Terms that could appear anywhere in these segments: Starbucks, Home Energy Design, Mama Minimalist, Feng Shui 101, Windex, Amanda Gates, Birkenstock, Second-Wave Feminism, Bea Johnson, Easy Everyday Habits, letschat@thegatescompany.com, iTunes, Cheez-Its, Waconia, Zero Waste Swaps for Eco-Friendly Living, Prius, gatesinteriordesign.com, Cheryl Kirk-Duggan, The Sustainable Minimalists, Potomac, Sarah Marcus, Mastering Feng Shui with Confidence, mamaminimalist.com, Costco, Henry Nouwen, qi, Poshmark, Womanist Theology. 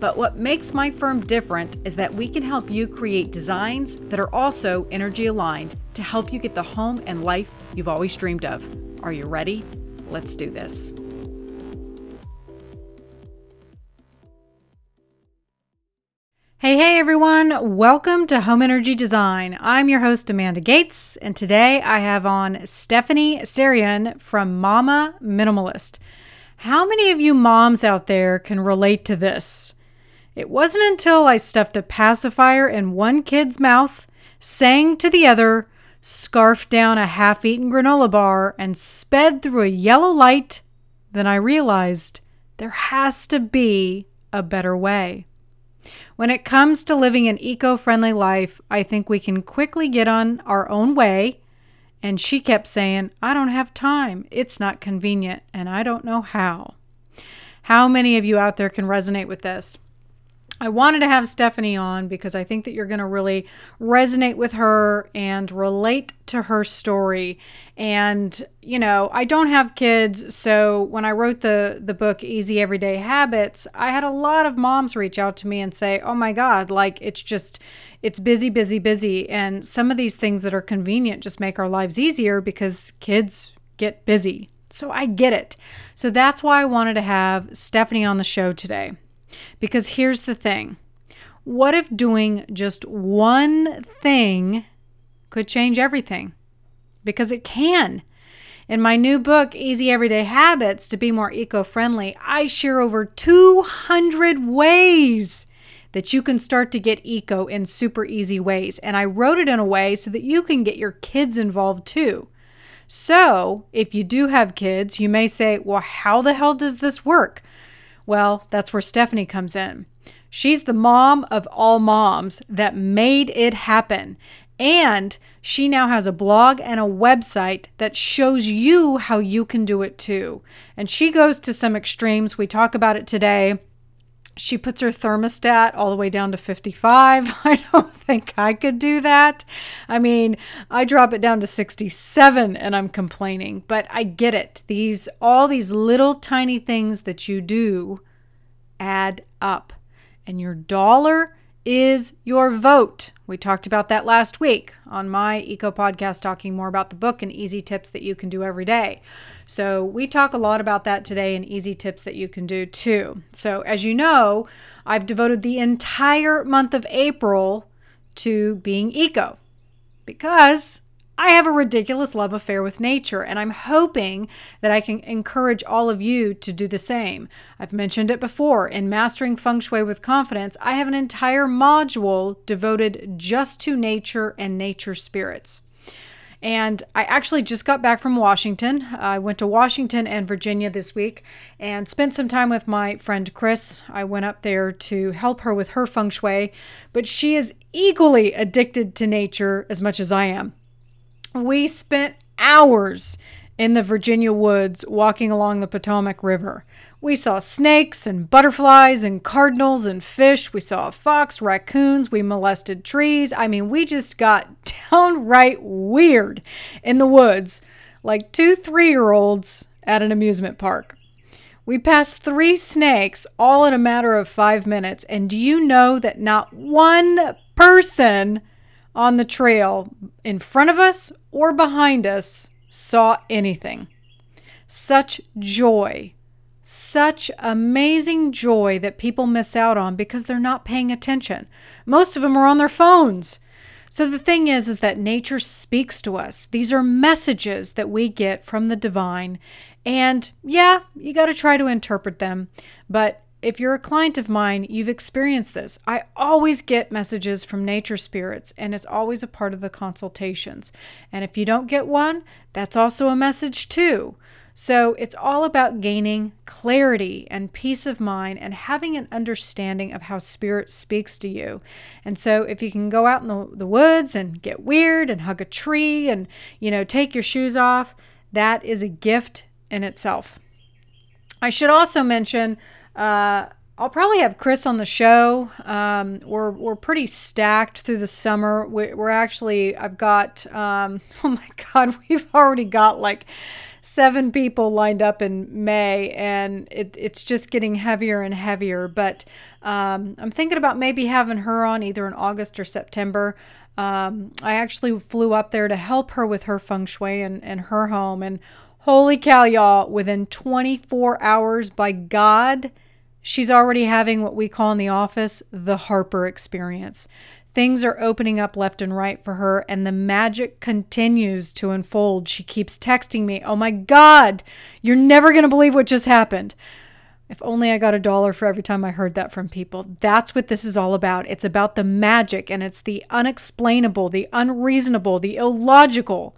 But what makes my firm different is that we can help you create designs that are also energy aligned to help you get the home and life you've always dreamed of. Are you ready? Let's do this. Hey everyone, welcome to Home Energy Design. I'm your host, Amanda Gates, and today I have on Stephanie Serian from Mama Minimalist. How many of you moms out there can relate to this? It wasn't until I stuffed a pacifier in one kid's mouth, sang to the other, scarfed down a half-eaten granola bar, and sped through a yellow light, then I realized there has to be a better way. When it comes to living an eco-friendly life, I think we can quickly get on our own way, and she kept saying, I don't have time, it's not convenient, and I don't know how. How many of you out there can resonate with this? I wanted to have Stephanie on because I think that you're going to really resonate with her and relate to her story. And, you know, I don't have kids, so when I wrote the book Easy Everyday Habits, I had a lot of moms reach out to me and say, oh my God, like it's busy. And some of these things that are convenient just make our lives easier because kids get busy. So I get it. So that's why I wanted to have Stephanie on the show today. Because here's the thing, what if doing just one thing could change everything? Because it can. In my new book, Easy Everyday Habits to Be More Eco-Friendly, I share over 200 ways that you can start to get eco in super easy ways. And I wrote it in a way so that you can get your kids involved too. So if you do have kids, you may say, well, how the hell does this work? Well, that's where Stephanie comes in. She's the mom of all moms that made it happen. And she now has a blog and a website that shows you how you can do it too. And she goes to some extremes. We talk about it today. She puts her thermostat all the way down to 55. I don't think I could do that. I mean, I drop it down to 67 and I'm complaining, but I get it. All these little tiny things that you do add up. And your dollar is your vote. We talked about that last week on my eco podcast, talking more about the book and easy tips that you can do every day. So we talk a lot about that today and easy tips that you can do too. So as you know, I've devoted the entire month of April to being eco because I have a ridiculous love affair with nature, and I'm hoping that I can encourage all of you to do the same. I've mentioned it before. In Mastering Feng Shui with Confidence, I have an entire module devoted just to nature and nature spirits. And I actually just got back from Washington. I went to Washington and Virginia this week and spent some time with my friend Chris. I went up there to help her with her feng shui, but she is equally addicted to nature as much as I am. We spent hours in the Virginia woods walking along the Potomac River. We saw snakes and butterflies and cardinals and fish. We saw a fox, raccoons. We molested trees. I mean, we just got downright weird in the woods, like 2 3-year-olds at an amusement park. We passed 3 snakes all in a matter of 5 minutes. And do you know that not one person on the trail in front of us or behind us saw anything? Such joy, such amazing joy that people miss out on because they're not paying attention. Most of them are on their phones. So the thing is that nature speaks to us. These are messages that we get from the divine. And yeah, you got to try to interpret them. But if you're a client of mine, you've experienced this. I always get messages from nature spirits, and it's always a part of the consultations. And if you don't get one, that's also a message too. So it's all about gaining clarity and peace of mind and having an understanding of how spirit speaks to you. And so if you can go out in the woods and get weird and hug a tree and, take your shoes off, that is a gift in itself. I should also mention, I'll probably have Chris on the show. We're pretty stacked through the summer. We're actually, I've got, oh my God, we've already got like 7 people lined up in May, and it's just getting heavier and heavier. But I'm thinking about maybe having her on either in August or September. I actually flew up there to help her with her feng shui and her home. And holy cow, y'all, within 24 hours, by God, she's already having what we call in the office the Harper experience. Things are opening up left and right for her, and the magic continues to unfold. She keeps texting me, "Oh my God, you're never going to believe what just happened." If only I got $1 for every time I heard that from people. That's what this is all about. It's about the magic, and it's the unexplainable, the unreasonable, the illogical.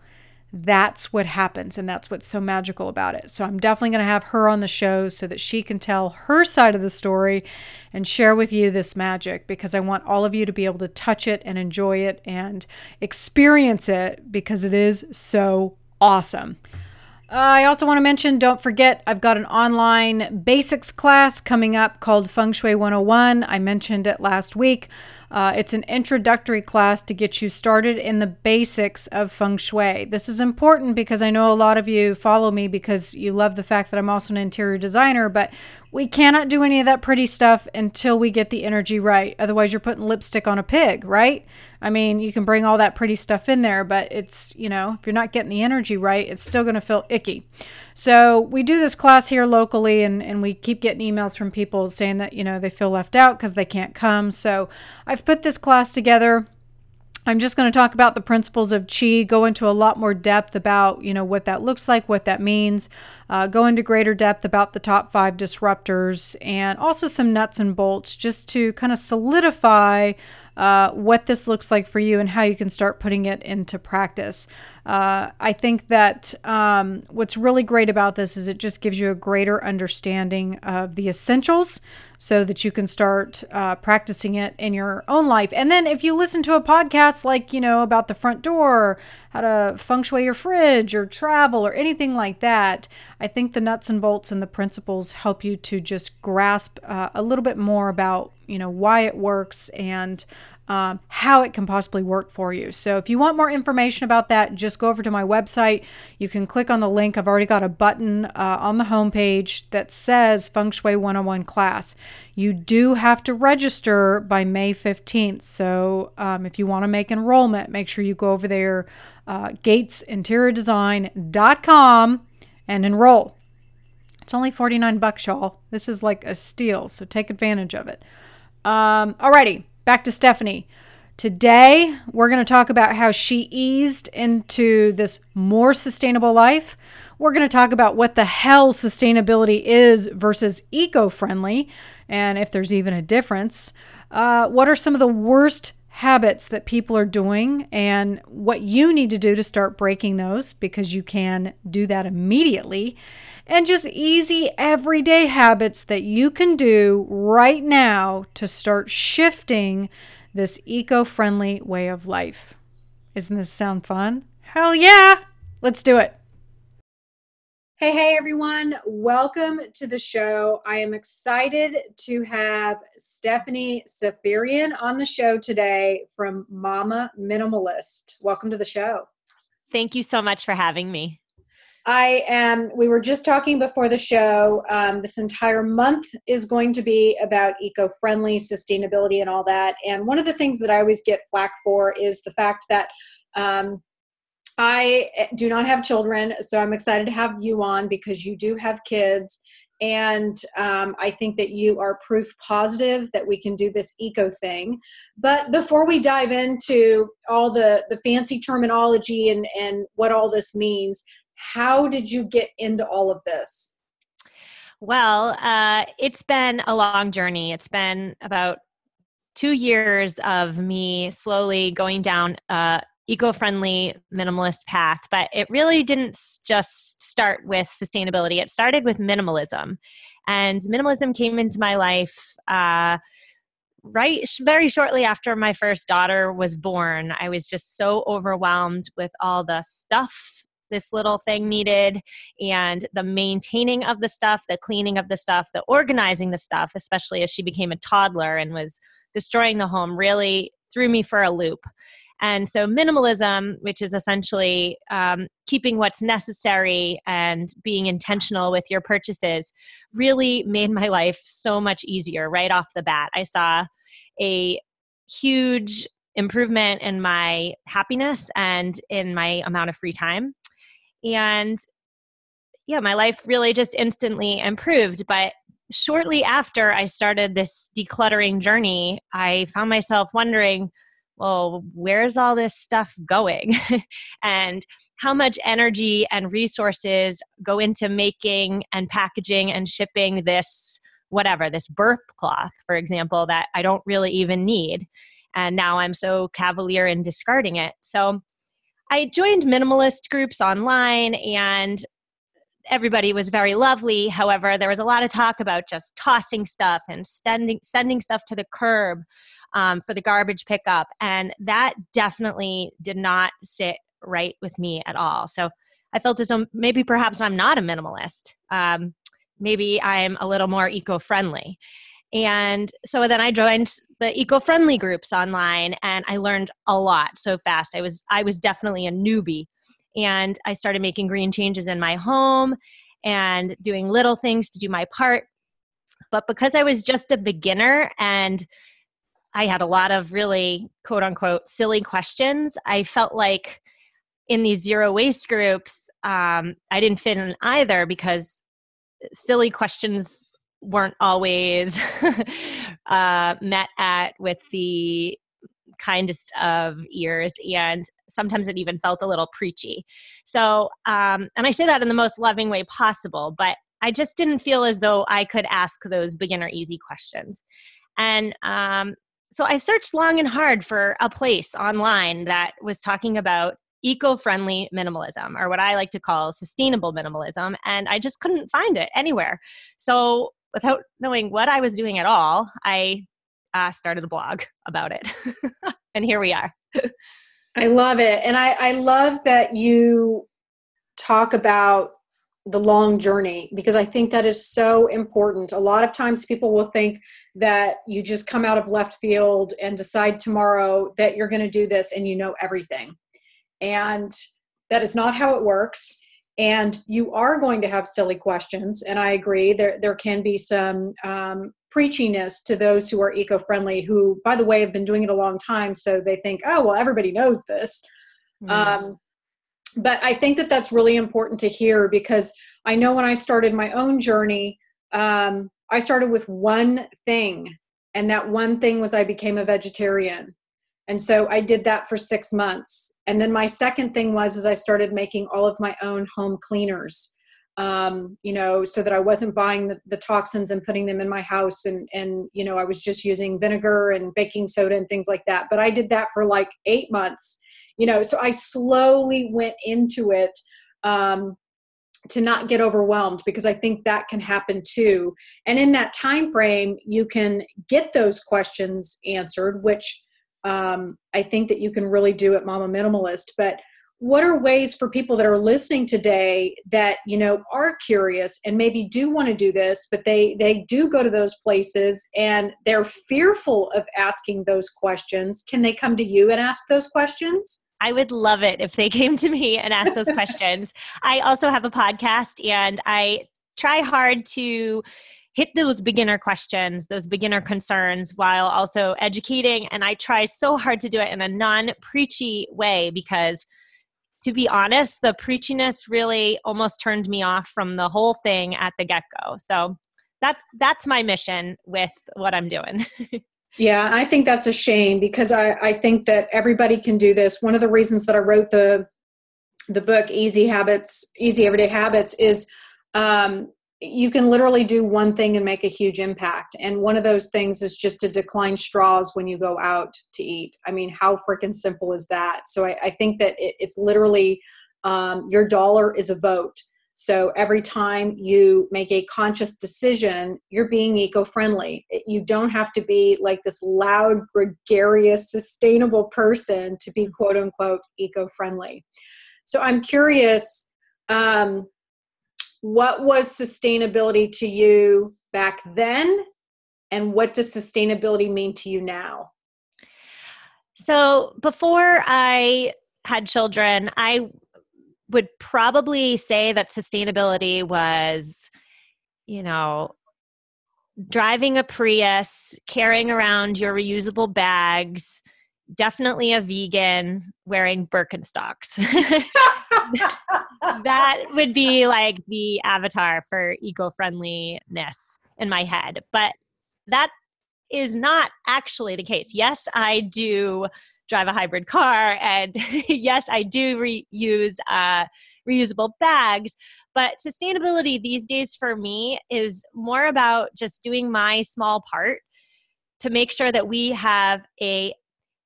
That's what happens, and that's what's so magical about it. So I'm definitely going to have her on the show so that she can tell her side of the story and share with you this magic, because I want all of you to be able to touch it and enjoy it and experience it, because it is so awesome. I also want to mention, don't forget, I've got an online basics class coming up called Feng Shui 101. I mentioned it last week. It's an introductory class to get you started in the basics of feng shui. This is important because I know a lot of you follow me because you love the fact that I'm also an interior designer, but we cannot do any of that pretty stuff until we get the energy right. Otherwise, you're putting lipstick on a pig, right? I mean, you can bring all that pretty stuff in there, but it's, if you're not getting the energy right, it's still going to feel icky. So we do this class here locally, and we keep getting emails from people saying that, they feel left out because they can't come. So I've put this class together. I'm just going to talk about the principles of qi, go into a lot more depth about, what that looks like, what that means, go into greater depth about the top 5 disruptors, and also some nuts and bolts just to kind of solidify what this looks like for you and how you can start putting it into practice. I think that what's really great about this is it just gives you a greater understanding of the essentials so that you can start practicing it in your own life. And then if you listen to a podcast like, about the front door, how to feng shui your fridge or travel or anything like that, I think the nuts and bolts and the principles help you to just grasp a little bit more about, why it works and how it can possibly work for you. So if you want more information about that, just go over to my website. You can click on the link. I've already got a button on the homepage that says Feng Shui 101 class. You do have to register by May 15th. So if you want to make enrollment, make sure you go over there, gatesinteriordesign.com, and enroll. It's only $49, y'all. This is like a steal, so take advantage of it. Alrighty. Back to Stephanie. Today, we're going to talk about how she eased into this more sustainable life. We're going to talk about what the hell sustainability is versus eco-friendly, and if there's even a difference. What are some of the worst habits that people are doing and what you need to do to start breaking those, because you can do that immediately. And just easy everyday habits that you can do right now to start shifting this eco-friendly way of life. Isn't this sound fun? Hell yeah! Let's do it. Hey everyone. Welcome to the show. I am excited to have Stephanie Serian on the show today from Mama Minimalist. Welcome to the show. Thank you so much for having me. We were just talking before the show, this entire month is going to be about eco-friendly sustainability and all that. And one of the things that I always get flack for is the fact that, I do not have children. So I'm excited to have you on because you do have kids. And, I think that you are proof positive that we can do this eco thing. But before we dive into all the fancy terminology and what all this means, how did you get into all of this? Well, it's been a long journey. It's been about 2 years of me slowly going down eco-friendly minimalist path, but it really didn't just start with sustainability. It started with minimalism. And minimalism came into my life very shortly after my first daughter was born. I was just so overwhelmed with all the stuff this little thing needed, and the maintaining of the stuff, the cleaning of the stuff, the organizing the stuff, especially as she became a toddler and was destroying the home, really threw me for a loop. And so minimalism, which is essentially keeping what's necessary and being intentional with your purchases, really made my life so much easier right off the bat. I saw a huge improvement in my happiness and in my amount of free time. And yeah, my life really just instantly improved. But shortly after I started this decluttering journey, I found myself wondering, well, where's all this stuff going? And how much energy and resources go into making and packaging and shipping this, whatever, this burp cloth, for example, that I don't really even need. And now I'm so cavalier in discarding it. So I joined minimalist groups online, and everybody was very lovely. However, there was a lot of talk about just tossing stuff and sending stuff to the curb for the garbage pickup. And that definitely did not sit right with me at all. So I felt as though perhaps I'm not a minimalist. Maybe I'm a little more eco-friendly. And so then I joined the eco-friendly groups online, and I learned a lot so fast. I was definitely a newbie. And I started making green changes in my home and doing little things to do my part. But because I was just a beginner and I had a lot of really, quote unquote, silly questions, I felt like in these zero waste groups, I didn't fit in either, because silly questions weren't always met at with the kindest of ears, and sometimes it even felt a little preachy. So, and I say that in the most loving way possible, but I just didn't feel as though I could ask those beginner easy questions. And so I searched long and hard for a place online that was talking about eco-friendly minimalism, or what I like to call sustainable minimalism, and I just couldn't find it anywhere. So without knowing what I was doing at all, I started a blog about it. And here we are. I love it. And I love that you talk about the long journey, because I think that is so important. A lot of times people will think that you just come out of left field and decide tomorrow that you're going to do this and you know everything. And that is not how it works. And you are going to have silly questions. And I agree, there can be some preachiness to those who are eco-friendly, who, by the way, have been doing it a long time. So they think, oh, well, everybody knows this. But I think that that's really important to hear, because I know when I started my own journey, I started with one thing. And that one thing was I became a vegetarian. And so I did that for 6 months. And then my second thing was I started making all of my own home cleaners, so that I wasn't buying the toxins and putting them in my house. And I was just using vinegar and baking soda and things like that. But I did that for like 8 months, so I slowly went into it to not get overwhelmed, because I think that can happen too. And in that time frame, you can get those questions answered, which I think that you can really do at Mama Minimalist. But what are ways for people that are listening today that, are curious and maybe do want to do this, but they do go to those places and they're fearful of asking those questions? Can they come to you and ask those questions? I would love it if they came to me and asked those questions. I also have a podcast, and I try hard to hit those beginner questions, those beginner concerns, while also educating. And I try so hard to do it in a non-preachy way, because to be honest, the preachiness really almost turned me off from the whole thing at the get-go. So that's my mission with what I'm doing. Yeah, I think that's a shame, because I think that everybody can do this. One of the reasons that I wrote the book, Easy Everyday Habits, is you can literally do one thing and make a huge impact. And one of those things is just to decline straws when you go out to eat. I mean, how freaking simple is that? So I think that it's literally your dollar is a vote. So every time you make a conscious decision, you're being eco-friendly. You don't have to be like this loud, gregarious, sustainable person to be quote unquote eco-friendly. So I'm curious, what was sustainability to you back then? And what does sustainability mean to you now? So before I had children, I would probably say that sustainability was, you know, driving a Prius, carrying around your reusable bags, definitely a vegan, wearing Birkenstocks. That would be like the avatar for eco-friendliness in my head. But that is not actually the case. Yes, I do drive a hybrid car, and yes, I do reuse reusable bags, but sustainability these days for me is more about just doing my small part to make sure that we have a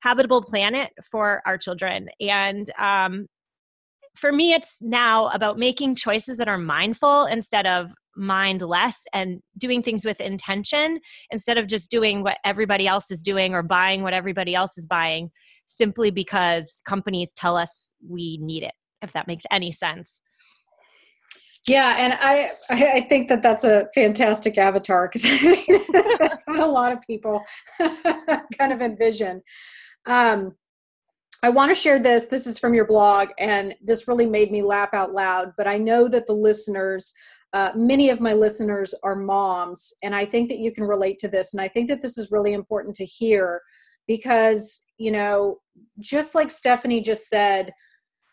habitable planet for our children. And for me, it's now about making choices that are mindful instead of mindless, and doing things with intention instead of just doing what everybody else is doing or buying what everybody else is buying simply because companies tell us we need it, if that makes any sense. Yeah, and I think that that's a fantastic avatar, because that's what a lot of people kind of envision. I want to share this. This is from your blog, and this really made me laugh out loud, but I know that the listeners, many of my listeners are moms, and I think that you can relate to this. And I think that this is really important to hear because, you know, just like Stephanie just said,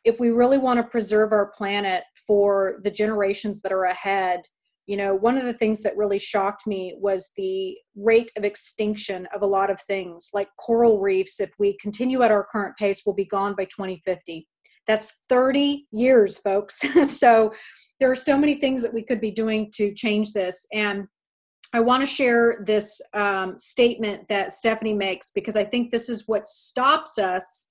if we really want to preserve our planet for the generations that are ahead, you know, one of the things that really shocked me was the rate of extinction of a lot of things, like coral reefs. If we continue at our current pace, we'll be gone by 2050. That's 30 years, folks. So there are so many things that we could be doing to change this. And I want to share this statement that Stephanie makes, because I think this is what stops us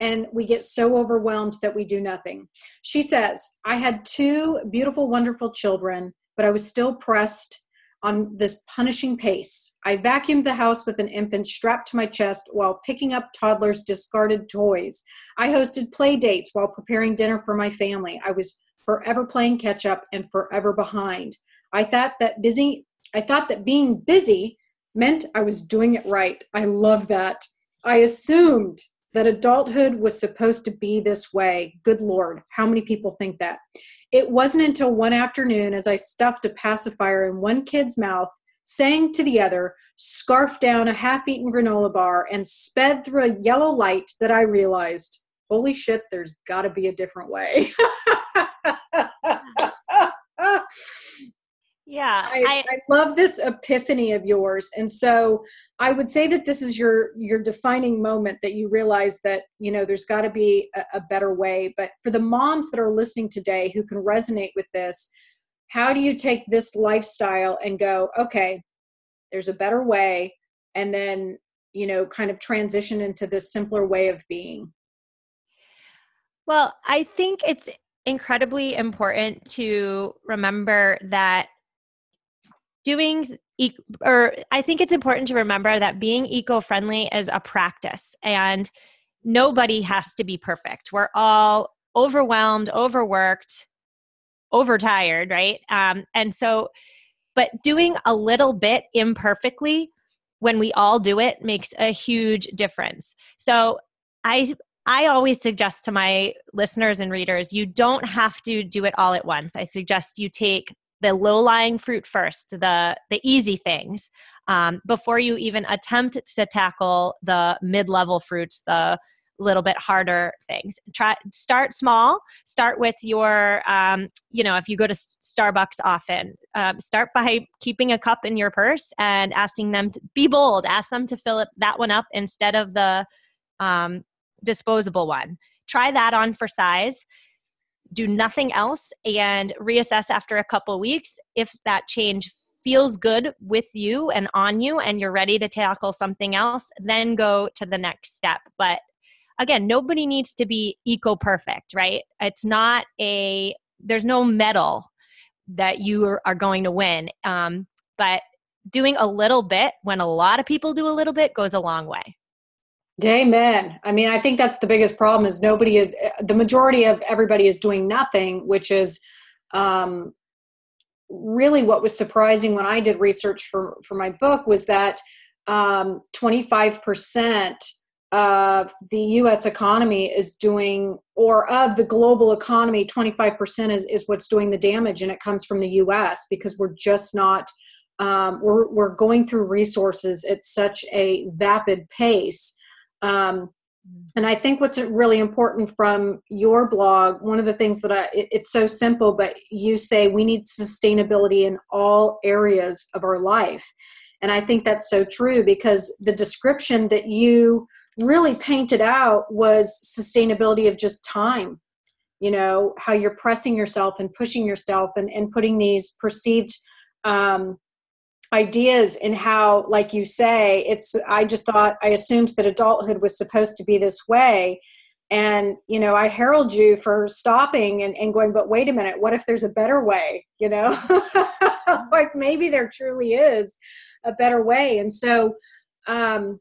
and we get so overwhelmed that we do nothing. She says, "I had two beautiful, wonderful children, but I was still pressed on this punishing pace. I vacuumed the house with an infant strapped to my chest while picking up toddlers' discarded toys. I hosted play dates while preparing dinner for my family. I was forever playing catch up and forever behind. I thought that being busy meant I was doing it right." I love that. "I assumed that adulthood was supposed to be this way." Good Lord, how many people think that? "It wasn't until one afternoon as I stuffed a pacifier in one kid's mouth, sang to the other, scarfed down a half-eaten granola bar, and sped through a yellow light that I realized, holy shit, there's got to be a different way." Yeah, I love this epiphany of yours. And so I would say that this is your defining moment that you realize that, you know, there's got to be a better way. But for the moms that are listening today who can resonate with this, how do you take this lifestyle and go, okay, there's a better way, and then, you know, kind of transition into this simpler way of being? Well, I think it's incredibly important to remember that being eco-friendly is a practice, and nobody has to be perfect. We're all overwhelmed, overworked, overtired, right? And so, but doing a little bit imperfectly, when we all do it, makes a huge difference. So I always suggest to my listeners and readers, you don't have to do it all at once. I suggest you take the low-lying fruit first, the easy things, before you even attempt to tackle the mid-level fruits, the little bit harder things. Start small. Start with your, if you go to Starbucks often, start by keeping a cup in your purse and asking them to be bold. Ask them to fill that one up instead of the disposable one. Try that on for size. do nothing else and reassess after a couple weeks if that change feels good with you and on you and you're ready to tackle something else, then go to the next step. But again, nobody needs to be eco-perfect, right? It's not a, there's no medal that you are going to win. But doing a little bit when a lot of people do a little bit goes a long way. Amen. I mean, I think that's the biggest problem is nobody is, the majority of everybody is doing nothing, which is really what was surprising when I did research for my book was that 25% of the U.S. economy is doing, or of the global economy, 25% is what's doing the damage. And it comes from the U.S. because we're just not, we're going through resources at such a vapid pace. And I think what's really important from your blog, one of the things that it's so simple, but you say we need sustainability in all areas of our life. And I think that's so true because the description that you really painted out was sustainability of just time, you know, how you're pressing yourself and pushing yourself and putting these perceived, ideas in how, like you say, I assumed that adulthood was supposed to be this way. And, you know, I herald you for stopping and going, but wait a minute, what if there's a better way? You know, like maybe there truly is a better way. And so, you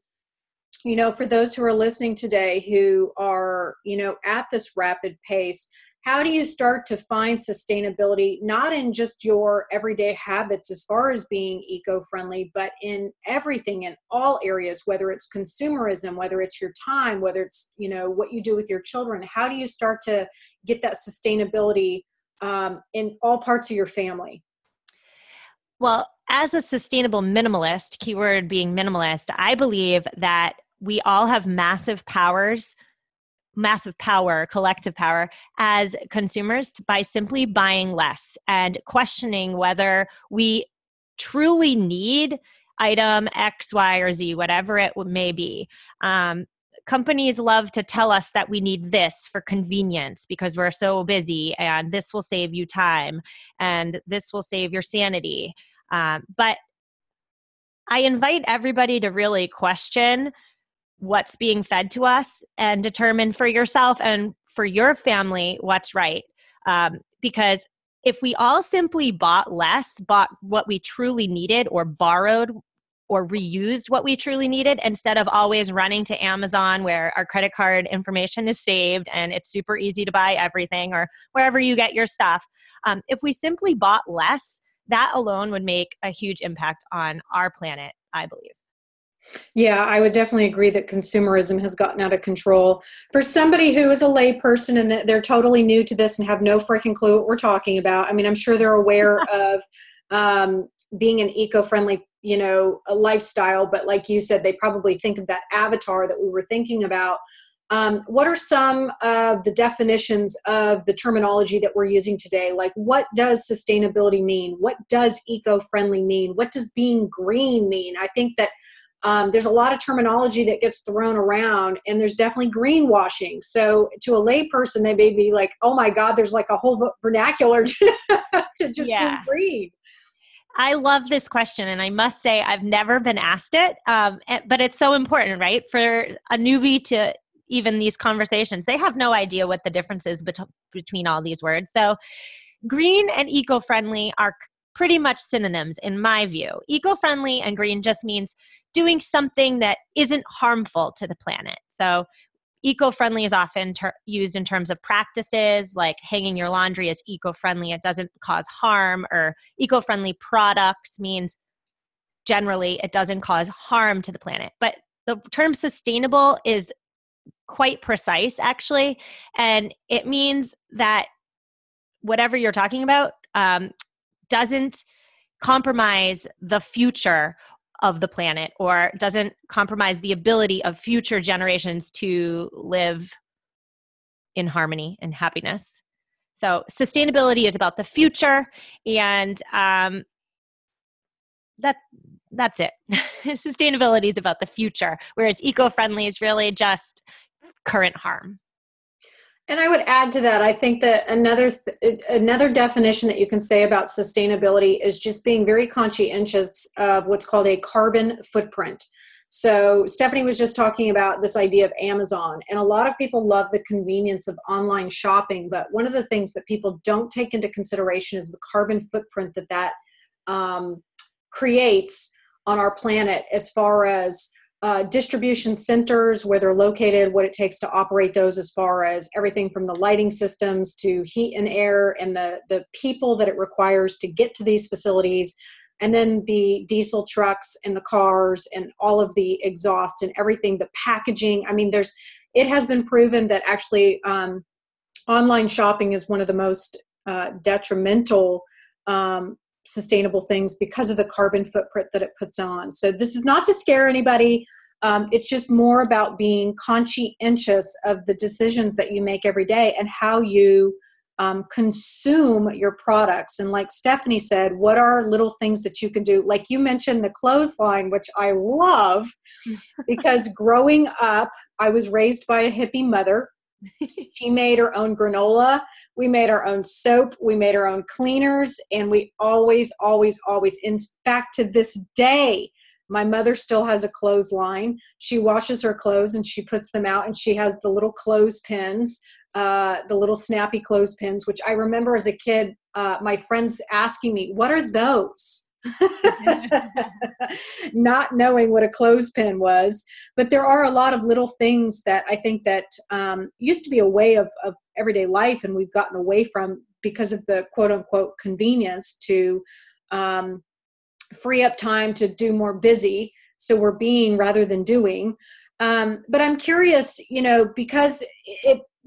know, for those who are listening today, who are, you know, at this rapid pace, how do you start to find sustainability, not in just your everyday habits as far as being eco-friendly, but in everything, in all areas, whether it's consumerism, whether it's your time, whether it's, you know, what you do with your children? How do you start to get that sustainability in all parts of your family? Well, as a sustainable minimalist, keyword being minimalist, I believe that we all have collective power as consumers by simply buying less and questioning whether we truly need item X, Y, or Z, whatever it may be. Companies love to tell us that we need this for convenience because we're so busy and this will save you time and this will save your sanity. But I invite everybody to really question what's being fed to us and determine for yourself and for your family what's right. Because if we all simply bought what we truly needed or borrowed or reused what we truly needed instead of always running to Amazon where our credit card information is saved and it's super easy to buy everything or wherever you get your stuff. If we simply bought less, that alone would make a huge impact on our planet, I believe. Yeah, I would definitely agree that consumerism has gotten out of control. For somebody who is a lay person and they're totally new to this and have no freaking clue what we're talking about, I mean, I'm sure they're aware of being an eco-friendly, you know, a lifestyle, but like you said, they probably think of that avatar that we were thinking about. What are some of the definitions of the terminology that we're using today? Like, what does sustainability mean? What does eco-friendly mean? What does being green mean? I think that there's a lot of terminology that gets thrown around, and there's definitely greenwashing. So to a layperson, they may be like, oh my God, there's like a whole vernacular to just be green. I love this question, and I must say I've never been asked it, but it's so important, right? For a newbie to even these conversations, they have no idea what the difference is between all these words. So green and eco-friendly are pretty much synonyms in my view. Eco-friendly and green just means doing something that isn't harmful to the planet. So eco-friendly is often used in terms of practices, like hanging your laundry is eco-friendly. It doesn't cause harm. Or eco-friendly products means generally it doesn't cause harm to the planet. But the term sustainable is quite precise actually. And it means that whatever you're talking about, doesn't compromise the future of the planet or doesn't compromise the ability of future generations to live in harmony and happiness. So sustainability is about the future, and that's it. Sustainability is about the future, whereas eco-friendly is really just current harm. And I would add to that, I think that another definition that you can say about sustainability is just being very conscientious of what's called a carbon footprint. So Stephanie was just talking about this idea of Amazon, and a lot of people love the convenience of online shopping, but one of the things that people don't take into consideration is the carbon footprint that creates on our planet as far as distribution centers, where they're located, what it takes to operate those, as far as everything from the lighting systems to heat and air and the people that it requires to get to these facilities, and then the diesel trucks and the cars and all of the exhaust and everything, the packaging. I mean, it has been proven that actually online shopping is one of the most detrimental sustainable things because of the carbon footprint that it puts on. So this is not to scare anybody. It's just more about being conscientious of the decisions that you make every day and how you consume your products. And like Stephanie said, what are little things that you can do? Like you mentioned the clothesline, which I love because growing up, I was raised by a hippie mother. She made her own granola. We made our own soap. We made our own cleaners. And we always, always, always, in fact, to this day, my mother still has a clothesline. She washes her clothes and she puts them out, and she has the little clothespins, the little snappy clothespins, which I remember as a kid, my friends asking me, what are those? Not knowing what a clothespin was. But there are a lot of little things that I think that used to be a way of everyday life, and we've gotten away from because of the quote unquote convenience to free up time to do more busy. So we're being rather than doing. But I'm curious, because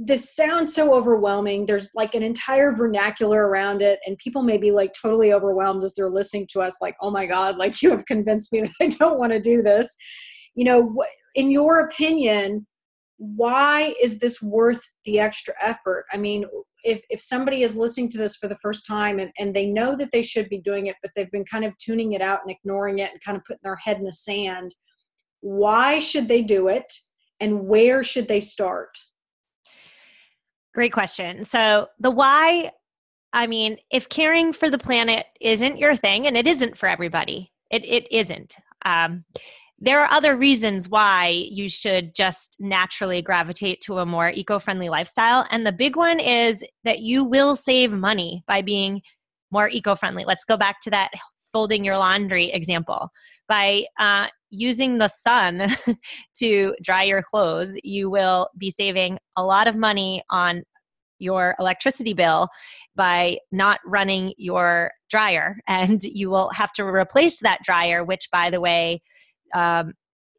this sounds so overwhelming. There's like an entire vernacular around it, and people may be like totally overwhelmed as they're listening to us. Like, oh my God, like you have convinced me that I don't want to do this. In your opinion, why is this worth the extra effort? I mean, if somebody is listening to this for the first time and they know that they should be doing it, but they've been kind of tuning it out and ignoring it and kind of putting their head in the sand, why should they do it? And where should they start? Great question. So the why, I mean, if caring for the planet isn't your thing, and it isn't for everybody, it isn't. There are other reasons why you should just naturally gravitate to a more eco-friendly lifestyle. And the big one is that you will save money by being more eco-friendly. Let's go back to that folding your laundry example. By using the sun to dry your clothes, you will be saving a lot of money on your electricity bill by not running your dryer. And you will have to replace that dryer, which, by the way,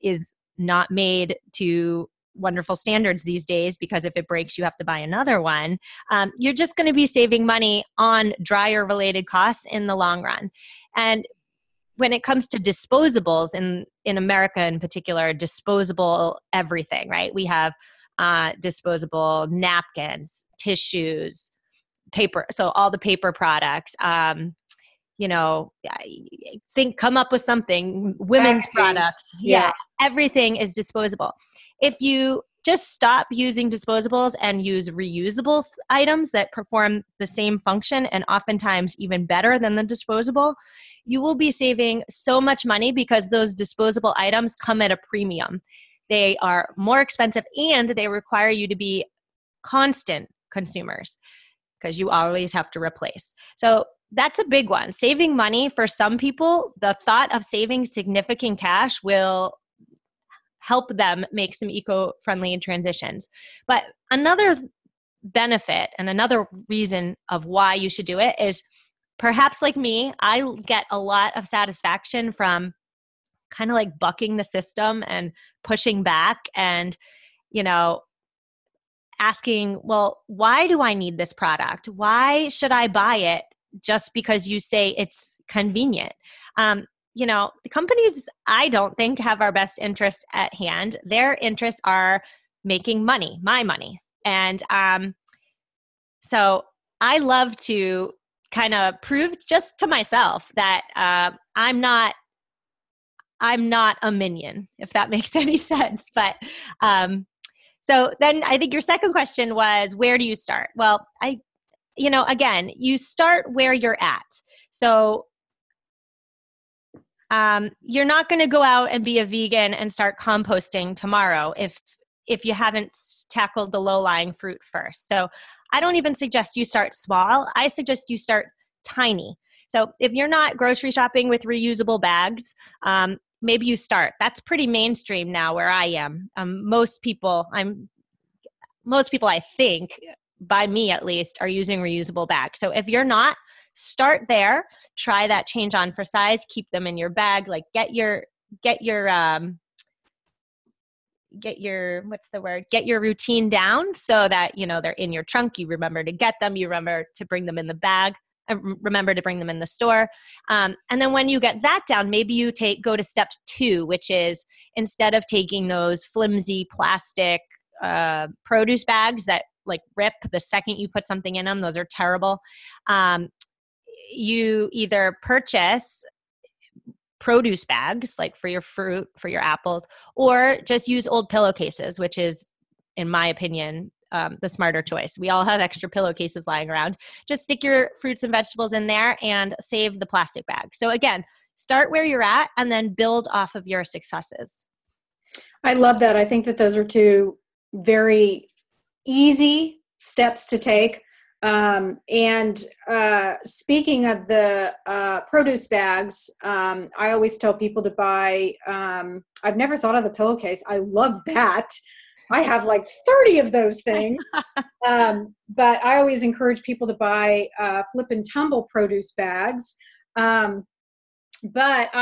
is not made to wonderful standards these days, because if it breaks, you have to buy another one. You're just going to be saving money on dryer-related costs in the long run. And when it comes to disposables, in America in particular, disposable everything, right? We have disposable napkins, tissues, paper. So all the paper products, come up with something, women's products. Yeah, everything is disposable. If you just stop using disposables and use reusable items that perform the same function and oftentimes even better than the disposable, you will be saving so much money because those disposable items come at a premium. They are more expensive and they require you to be constant consumers because you always have to replace. So that's a big one. Saving money for some people, the thought of saving significant cash will help them make some eco-friendly transitions. But another benefit and another reason of why you should do it is perhaps like me, I get a lot of satisfaction from kind of like bucking the system and pushing back and, asking, well, why do I need this product? Why should I buy it just because you say it's convenient? The companies, I don't think, have our best interests at hand. Their interests are making money, my money. And so I love to kind of prove just to myself that I'm not a minion, if that makes any sense. But So then I think your second question was, where do you start? Well, again, you start where you're at. So you're not going to go out and be a vegan and start composting tomorrow if you haven't tackled the low-lying fruit first. So I don't even suggest you start small. I suggest you start tiny. So if you're not grocery shopping with reusable bags, maybe you start. That's pretty mainstream now where I am. Most people, I think, by me at least, are using reusable bags. So if you're not, start there. Try that change on for size. Keep them in your bag. Like get your routine down so that, they're in your trunk. You remember to get them. You remember to bring them in the bag. Remember to bring them in the store. And then when you get that down, maybe you go to step 2, which is instead of taking those flimsy plastic produce bags that like rip the second you put something in them, those are terrible. You either purchase produce bags, like for your fruit, for your apples, or just use old pillowcases, which is, in my opinion, the smarter choice. We all have extra pillowcases lying around. Just stick your fruits and vegetables in there and save the plastic bag. So again, start where you're at and then build off of your successes. I love that. I think that those are two very easy steps to take. Speaking of the produce bags, I always tell people to buy, I've never thought of the pillowcase. I love that. I have like 30 of those things. But I always encourage people to buy flip and tumble produce bags. But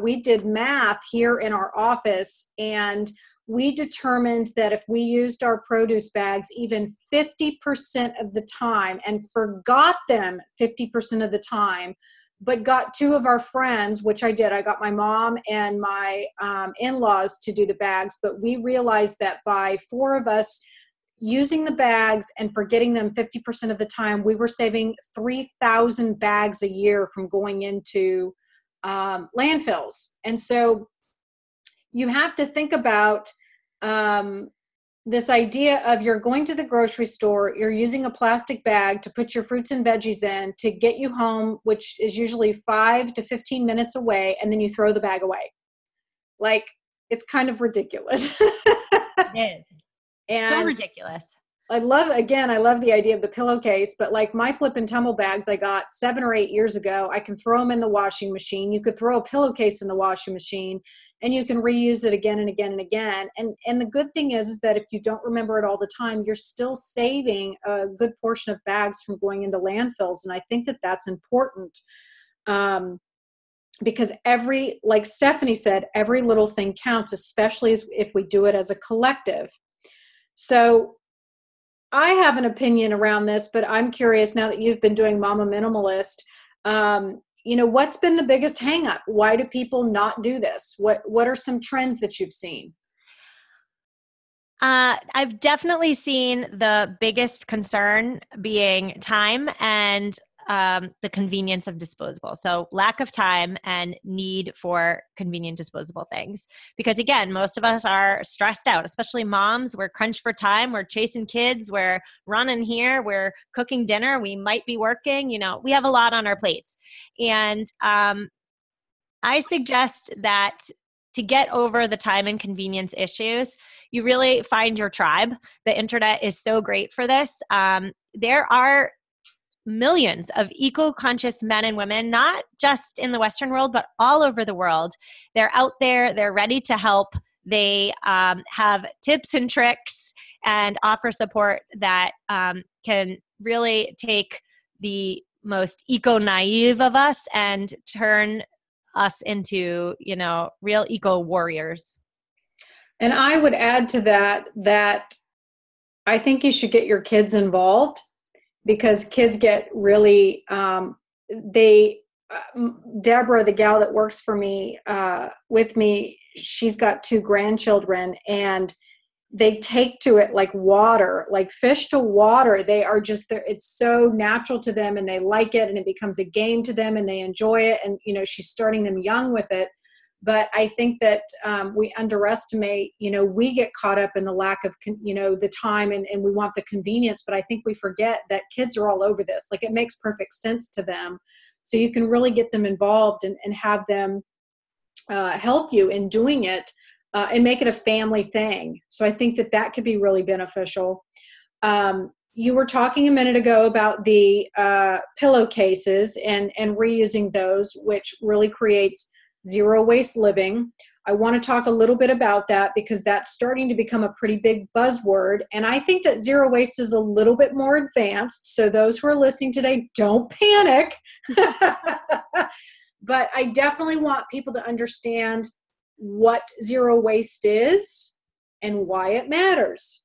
we did math here in our office, and we determined that if we used our produce bags even 50% of the time and forgot them 50% of the time, but got 2 of our friends, which I did. I got my mom and my in-laws to do the bags, but we realized that by 4 of us using the bags and forgetting them 50% of the time, we were saving 3,000 bags a year from going into landfills. And so you have to think about this idea of you're going to the grocery store, you're using a plastic bag to put your fruits and veggies in to get you home, which is usually 5 to 15 minutes away, and then you throw the bag away. Like, it's kind of ridiculous. It is. And so ridiculous. I love the idea of the pillowcase, but like my flip and tumble bags I got 7 or 8 years ago, I can throw them in the washing machine. You could throw a pillowcase in the washing machine and you can reuse it again and again and again. And the good thing is that if you don't remember it all the time, you're still saving a good portion of bags from going into landfills. And I think that that's important because like Stephanie said, every little thing counts, especially if we do it as a collective. So I have an opinion around this, but I'm curious now that you've been doing Mama Minimalist, what's been the biggest hang up? Why do people not do this? What are some trends that you've seen? I've definitely seen the biggest concern being time and the convenience of disposable. So lack of time and need for convenient disposable things. Because again, most of us are stressed out, especially moms. We're crunched for time. We're chasing kids. We're running here. We're cooking dinner. We might be working. We have a lot on our plates. And I suggest that to get over the time and convenience issues, you really find your tribe. The internet is so great for this. There are millions of eco-conscious men and women, not just in the Western world, but all over the world. They're out there. They're ready to help. They have tips and tricks and offer support that can really take the most eco-naive of us and turn us into, real eco-warriors. And I would add to that I think you should get your kids involved, because kids get really, Deborah, the gal that works for me, with me, she's got 2 grandchildren and they take to it like water, like fish to water. They are just, it's so natural to them and they like it and it becomes a game to them and they enjoy it. And, she's starting them young with it. But I think that we underestimate, we get caught up in the lack of, the time, and we want the convenience. But I think we forget that kids are all over this. Like, it makes perfect sense to them. So you can really get them involved and have them help you in doing it and make it a family thing. So I think that that could be really beneficial. You were talking a minute ago about the pillowcases and reusing those, which really creates zero waste living. I want to talk a little bit about that because that's starting to become a pretty big buzzword. And I think that zero waste is a little bit more advanced. So those who are listening today, don't panic. But I definitely want people to understand what zero waste is and why it matters.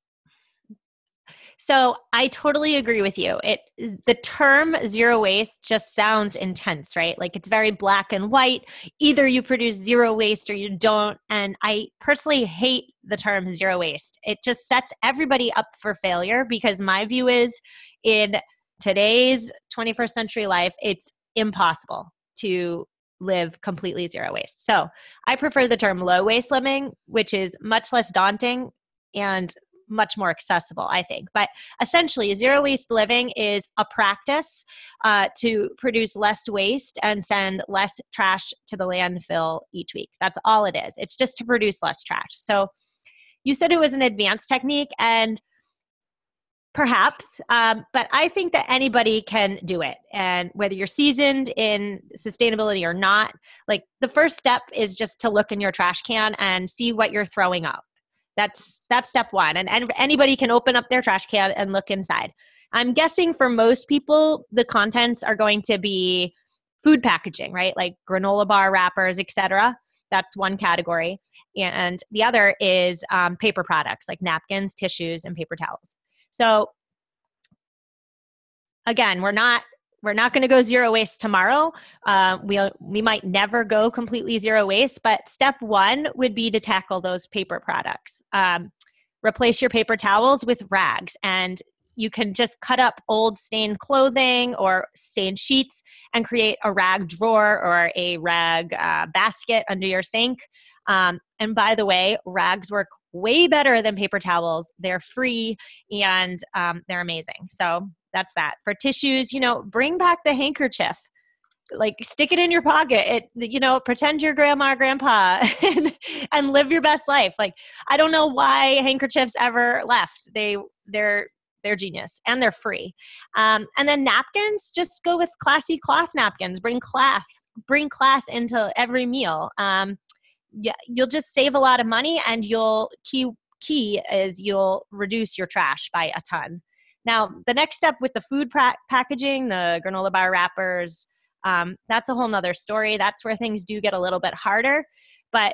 So I totally agree with you. The term zero waste just sounds intense, right? Like, it's very black and white. Either you produce zero waste or you don't. And I personally hate the term zero waste. It just sets everybody up for failure, because my view is, in today's 21st century life, it's impossible to live completely zero waste. So I prefer the term low waste living, which is much less daunting and much more accessible, I think. But essentially, zero waste living is a practice to produce less waste and send less trash to the landfill each week. That's all it is. It's just to produce less trash. So you said it was an advanced technique, and perhaps, but I think that anybody can do it. And whether you're seasoned in sustainability or not, like, the first step is just to look in your trash can and see what you're throwing up. That's step one. And anybody can open up their trash can and look inside. I'm guessing for most people, the contents are going to be food packaging, right? Like granola bar wrappers, etc. That's one category. And the other is paper products like napkins, tissues, and paper towels. So again, we're not going to go zero waste tomorrow. We might never go completely zero waste, but step one would be to tackle those paper products. Replace your paper towels with rags, and you can just cut up old stained clothing or stained sheets and create a rag drawer or a rag basket under your sink. And by the way, rags work way better than paper towels. They're free and they're amazing. So that's that. For tissues, bring back the handkerchief. Like, stick it in your pocket. Pretend you're grandma or grandpa and live your best life. Like, I don't know why handkerchiefs ever left. They're genius, and they're free. And then napkins, just go with classy cloth napkins. Bring class into every meal. Yeah, you'll just save a lot of money, and key is you'll reduce your trash by a ton. Now, the next step with the food packaging, the granola bar wrappers, that's a whole nother story. That's where things do get a little bit harder, but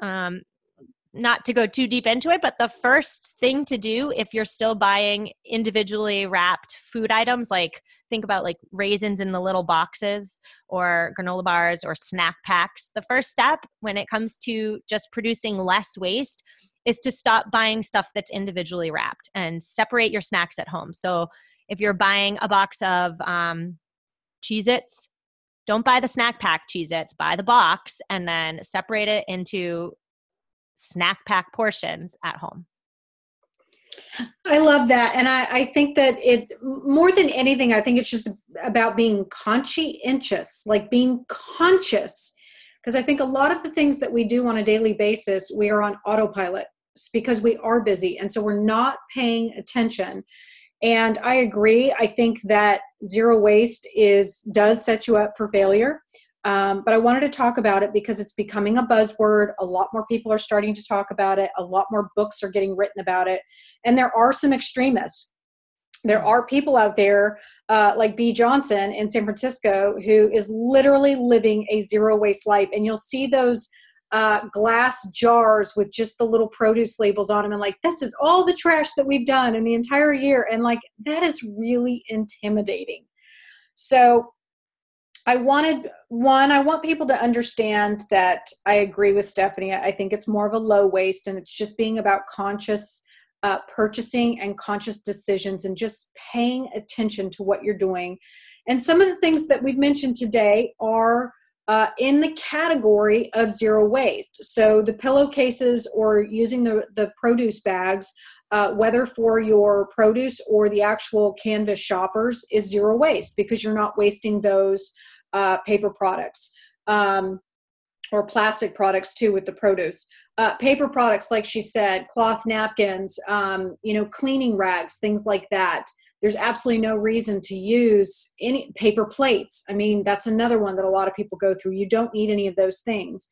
not to go too deep into it, but the first thing to do if you're still buying individually wrapped food items, like think about like raisins in the little boxes or granola bars or snack packs. The first step when it comes to just producing less waste is to stop buying stuff that's individually wrapped and separate your snacks at home. So if you're buying a box of Cheez-Its, don't buy the snack pack Cheez-Its, buy the box and then separate it into snack pack portions at home. I love that. And I think that it, more than anything, I think it's just about being conscientious, like being conscious. Because I think a lot of the things that we do on a daily basis, we are on autopilot because we are busy. And so we're not paying attention. And I agree. I think that zero waste does set you up for failure. But I wanted to talk about it because it's becoming a buzzword. A lot more people are starting to talk about it. A lot more books are getting written about it. And there are some extremists. There are people out there like Bea Johnson in San Francisco who is literally living a zero waste life. And you'll see those glass jars with just the little produce labels on them. And like, this is all the trash that we've done in the entire year. And like, that is really intimidating. So I want people to understand that I agree with Stephanie. I think it's more of a low waste, and it's just being about conscious purchasing and conscious decisions and just paying attention to what you're doing. And some of the things that we've mentioned today are in the category of zero waste. So the pillowcases or using the produce bags, whether for your produce or the actual canvas shoppers, is zero waste because you're not wasting those paper products, or plastic products too with the produce. Paper products, like she said, cloth napkins, cleaning rags, things like that. There's absolutely no reason to use any paper plates. I mean, that's another one that a lot of people go through. You don't need any of those things.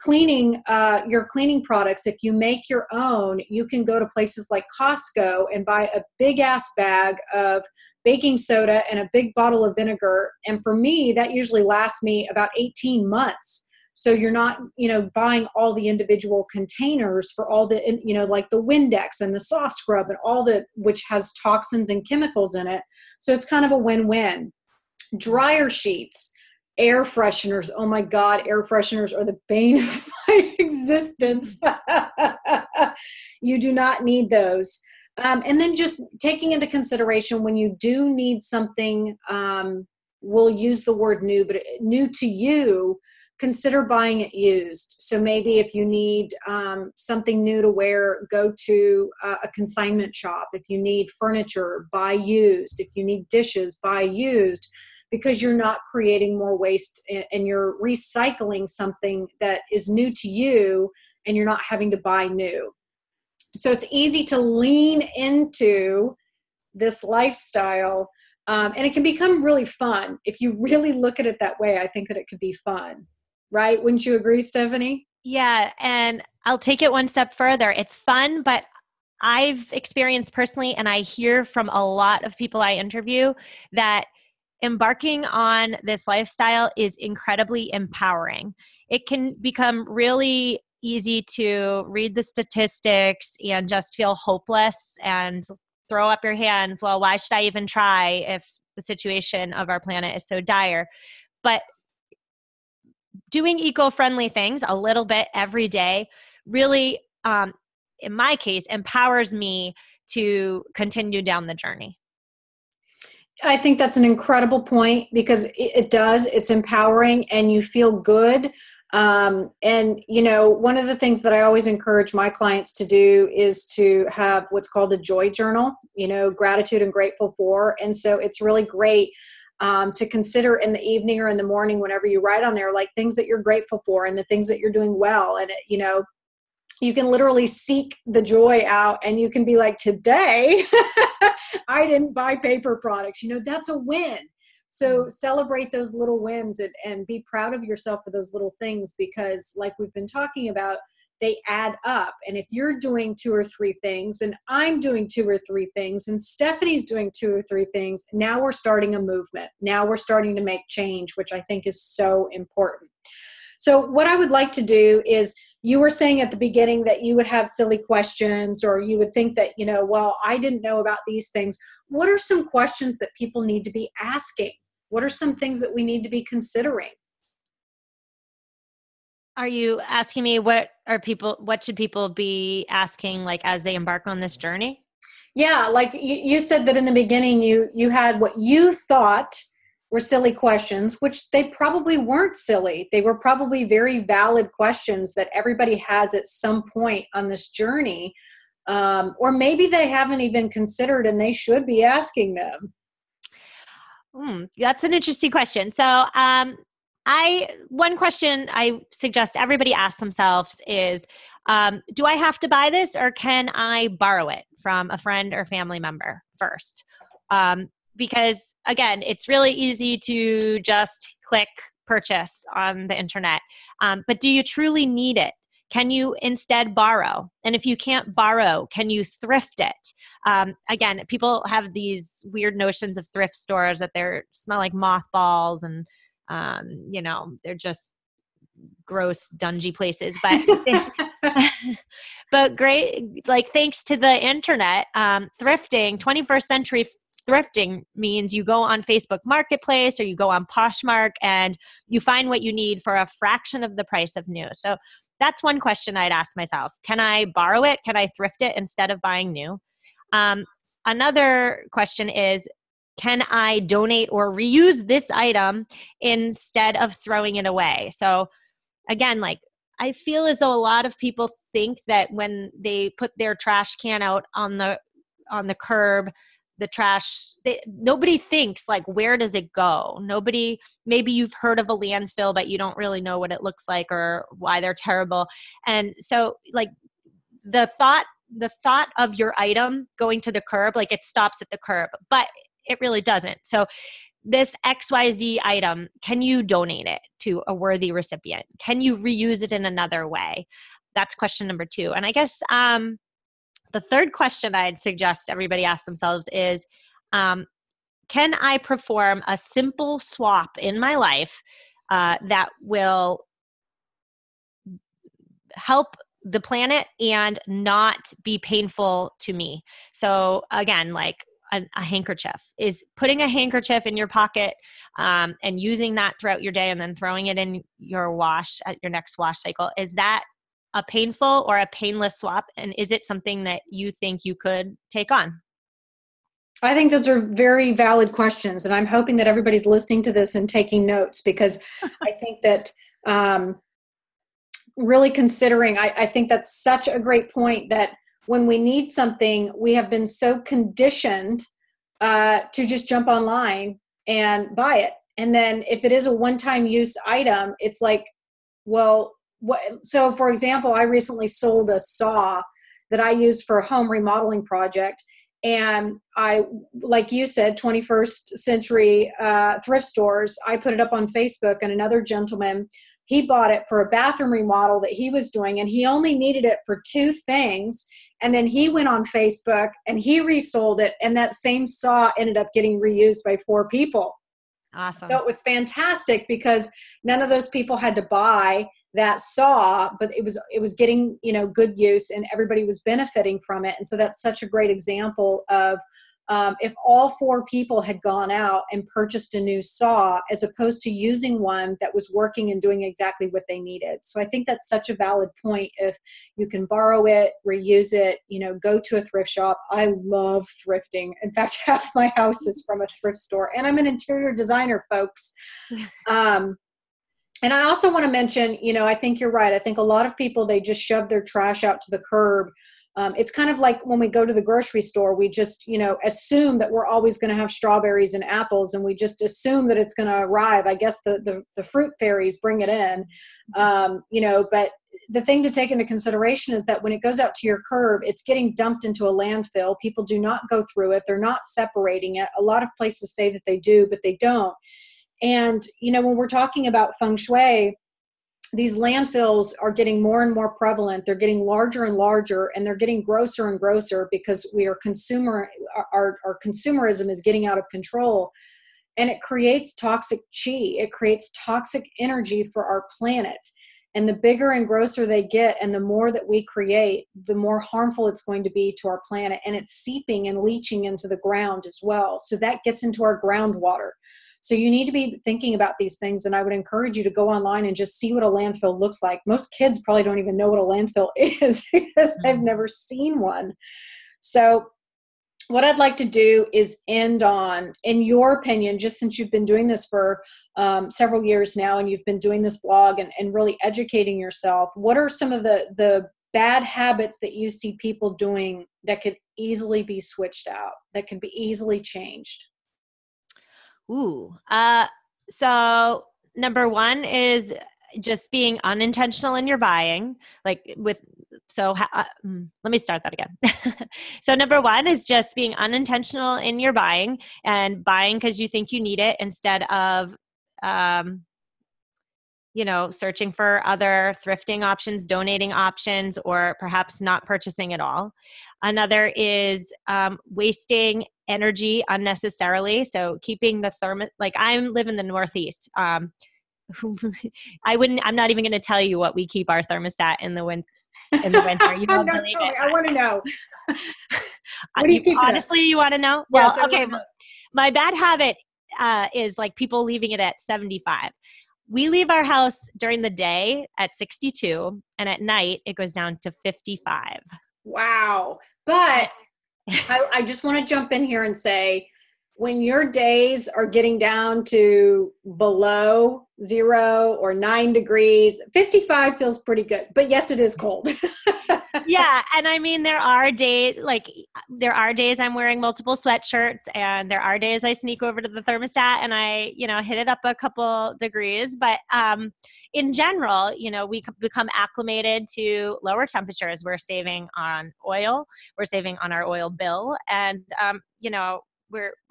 Cleaning, your cleaning products, if you make your own, you can go to places like Costco and buy a big ass bag of baking soda and a big bottle of vinegar. And for me, that usually lasts me about 18 months. So you're not, buying all the individual containers for all the, like the Windex and the soft scrub and all the, which has toxins and chemicals in it. So it's kind of a win-win. Dryer sheets, air fresheners. Oh my God, air fresheners are the bane of my existence. You do not need those. And then just taking into consideration when you do need something, we'll use the word new, but new to you, consider buying it used. So maybe if you need something new to wear, go to a consignment shop. If you need furniture, buy used. If you need dishes, buy used, because you're not creating more waste and you're recycling something that is new to you and you're not having to buy new. So it's easy to lean into this lifestyle, and it can become really fun. If you really look at it that way, I think that it could be fun. Right? Wouldn't you agree, Stephanie? Yeah. And I'll take it one step further. It's fun, but I've experienced personally, and I hear from a lot of people I interview, that embarking on this lifestyle is incredibly empowering. It can become really easy to read the statistics and just feel hopeless and throw up your hands. Well, why should I even try if the situation of our planet is so dire? But doing eco-friendly things a little bit every day really, in my case, empowers me to continue down the journey. I think that's an incredible point, because it does. It's empowering and you feel good. And, one of the things that I always encourage my clients to do is to have what's called a joy journal, gratitude and grateful for. And so it's really great to consider in the evening or in the morning, whenever you write on there, like things that you're grateful for and the things that you're doing well. And, you can literally seek the joy out, and you can be like, today, I didn't buy paper products. That's a win. So celebrate those little wins and be proud of yourself for those little things, because like we've been talking about, they add up. And if you're doing two or three things, and I'm doing two or three things, and Stephanie's doing two or three things, now we're starting a movement. Now we're starting to make change, which I think is so important. So what I would like to do is, you were saying at the beginning that you would have silly questions, or you would think that, well, I didn't know about these things. What are some questions that people need to be asking? What are some things that we need to be considering? Are you asking me what should people be asking, like, as they embark on this journey? Yeah. Like you said that in the beginning, you had what you thought were silly questions, which they probably weren't silly. They were probably very valid questions that everybody has at some point on this journey. Or maybe they haven't even considered and they should be asking them. That's an interesting question. So, one question I suggest everybody ask themselves is, do I have to buy this, or can I borrow it from a friend or family member first? Because again, it's really easy to just click purchase on the internet. But do you truly need it? Can you instead borrow? And if you can't borrow, can you thrift it? Again, people have these weird notions of thrift stores that they smell like mothballs and they're just gross, dungy places. But great, like, thanks to the internet, thrifting, 21st century thrifting means you go on Facebook Marketplace or you go on Poshmark and you find what you need for a fraction of the price of new. So that's one question I'd ask myself. Can I borrow it? Can I thrift it instead of buying new? Another question is, can I donate or reuse this item instead of throwing it away? So again, like, I feel as though a lot of people think that when they put their trash can out on the curb, the trash, nobody thinks like, where does it go? Nobody, maybe you've heard of a landfill, but you don't really know what it looks like or why they're terrible. And so like the thought of your item going to the curb, like it stops at the curb, but it really doesn't. So this XYZ item, can you donate it to a worthy recipient? Can you reuse it in another way? That's question number 2. And I guess the third question I'd suggest everybody ask themselves is, can I perform a simple swap in my life that will help the planet and not be painful to me? So again, like a handkerchief. Is putting a handkerchief in your pocket and using that throughout your day and then throwing it in your wash at your next wash cycle, is that a painful or a painless swap? And is it something that you think you could take on? I think those are very valid questions. And I'm hoping that everybody's listening to this and taking notes, because I think that really considering, I think that's such a great point, that when we need something, we have been so conditioned to just jump online and buy it. And then if it is a one-time use item, it's like, well, so for example, I recently sold a saw that I used for a home remodeling project. And I, like you said, 21st century thrift stores, I put it up on Facebook, and another gentleman, he bought it for a bathroom remodel that he was doing, and he only needed it for 2 things. And then he went on Facebook and he resold it. And that same saw ended up getting reused by 4 people. Awesome. So it was fantastic, because none of those people had to buy that saw, but it was getting, good use, and everybody was benefiting from it. And so that's such a great example of, if all 4 people had gone out and purchased a new saw, as opposed to using one that was working and doing exactly what they needed. So I think that's such a valid point. If you can borrow it, reuse it, go to a thrift shop. I love thrifting. In fact, half my house is from a thrift store, and I'm an interior designer, folks. And I also want to mention, I think you're right. I think a lot of people, they just shove their trash out to the curb. It's kind of like when we go to the grocery store, we just, assume that we're always going to have strawberries and apples, and we just assume that it's going to arrive. I guess the fruit fairies bring it in, but the thing to take into consideration is that when it goes out to your curb, it's getting dumped into a landfill. People do not go through it. They're not separating it. A lot of places say that they do, but they don't. And, when we're talking about feng shui, these landfills are getting more and more prevalent. They're getting larger and larger, and they're getting grosser and grosser, because we are our consumerism is getting out of control, and it creates toxic chi. It creates toxic energy for our planet. And the bigger and grosser they get, and the more that we create, the more harmful it's going to be to our planet. And it's seeping and leaching into the ground as well. So that gets into our groundwater. So you need to be thinking about these things, and I would encourage you to go online and just see what a landfill looks like. Most kids probably don't even know what a landfill is, because they've never seen one. So what I'd like to do is end on, in your opinion, just since you've been doing this for several years now, and you've been doing this blog and really educating yourself, what are some of the bad habits that you see people doing that could easily be switched out, that could be easily changed? Ooh. So number 1 is just being unintentional in your buying. Let me start that again. So number 1 is just being unintentional in your buying, and buying because you think you need it, instead of, searching for other thrifting options, donating options, or perhaps not purchasing at all. Another is wasting energy unnecessarily. So keeping the I live in the Northeast. I'm not even going to tell you what we keep our thermostat in the winter. You don't believe it. I want to know. What do you keep? Honestly, you want to know? Yes, well, okay. My bad habit is like people leaving it at 75. We leave our house during the day at 62, and at night it goes down to 55. Wow. But I just want to jump in here and say when your days are getting down to below 0 or 9 degrees, 55 feels pretty good. But yes, it is cold. Yeah. And I mean, there are days I'm wearing multiple sweatshirts, and there are days I sneak over to the thermostat and I, hit it up a couple degrees. But in general, we become acclimated to lower temperatures. We're saving on oil. We're saving on our oil bill, and we're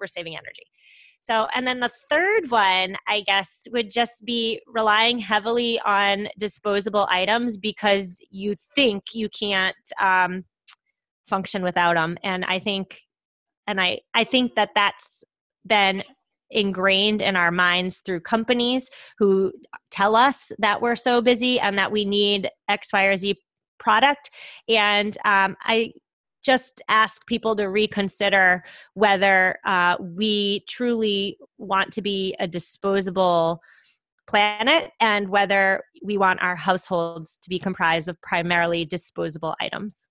saving energy. So, and then the third one, I guess, would just be relying heavily on disposable items because you think you can't function without them. And I think that that's been ingrained in our minds through companies who tell us that we're so busy and that we need X, Y, or Z product. And I just ask people to reconsider whether we truly want to be a disposable planet and whether we want our households to be comprised of primarily disposable items.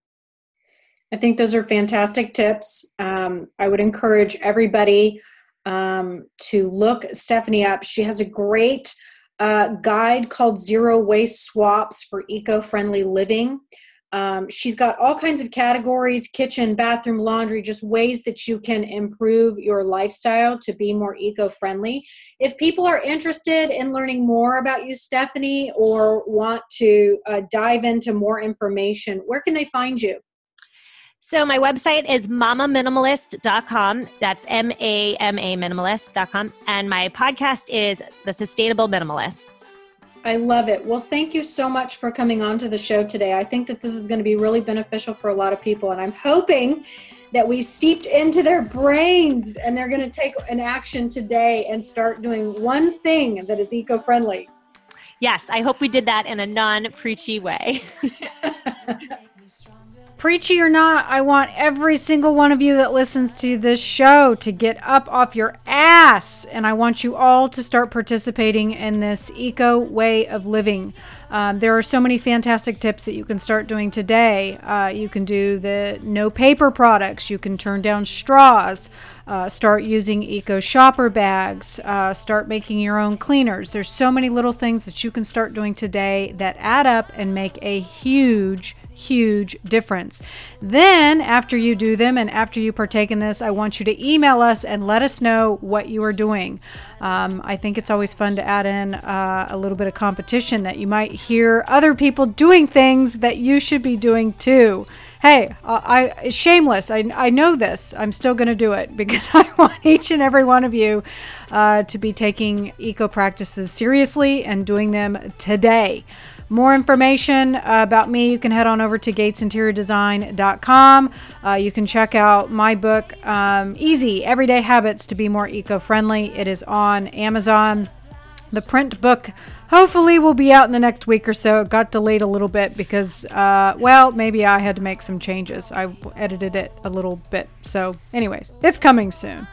I think those are fantastic tips. I would encourage everybody to look Stephanie up. She has a great guide called Zero Waste Swaps for Eco-Friendly Living. She's got all kinds of categories: kitchen, bathroom, laundry, just ways that you can improve your lifestyle to be more eco-friendly. If people are interested in learning more about you, Stephanie, or want to dive into more information, where can they find you? So my website is mamaminimalist.com. That's M-A-M-A minimalist.com. And my podcast is The Sustainable Minimalists. I love it. Well, thank you so much for coming on to the show today. I think that this is going to be really beneficial for a lot of people, and I'm hoping that we seeped into their brains and they're going to take an action today and start doing one thing that is eco-friendly. Yes, I hope we did that in a non-preachy way. Preachy or not, I want every single one of you that listens to this show to get up off your ass. And I want you all to start participating in this eco way of living. There are so many fantastic tips that you can start doing today. You can do the no paper products. You can turn down straws. Start using eco shopper bags. Start making your own cleaners. There's so many little things that you can start doing today that add up and make a huge difference. Then after you do them and after you partake in this, I want you to email us and let us know what you are doing. I think it's always fun to add in a little bit of competition that you might hear other people doing things that you should be doing too. Hey, it's shameless. I know this. I'm still going to do it because I want each and every one of you to be taking eco practices seriously and doing them today. More information about me, you can head on over to gatesinteriordesign.com. You can check out my book, Easy Everyday Habits to Be More Eco-Friendly. It is on Amazon. The print book hopefully will be out in the next week or so. It got delayed a little bit because, maybe I had to make some changes. I edited it a little bit. So anyways, it's coming soon.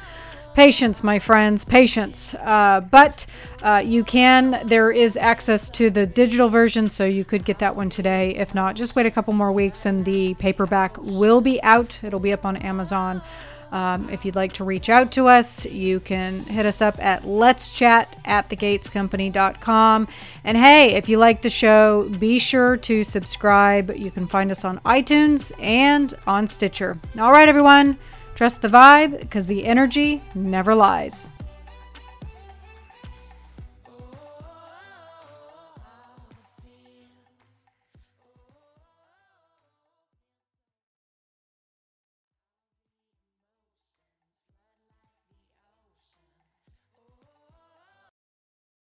Patience, my friends, patience. But there is access to the digital version, so you could get that one today. If not, just wait a couple more weeks and the paperback will be out. It'll be up on Amazon. If you'd like to reach out to us, you can hit us up at letschat@thegatescompany.com. And hey, if you like the show, be sure to subscribe. You can find us on iTunes and on Stitcher. All right, everyone. Trust the vibe, because the energy never lies.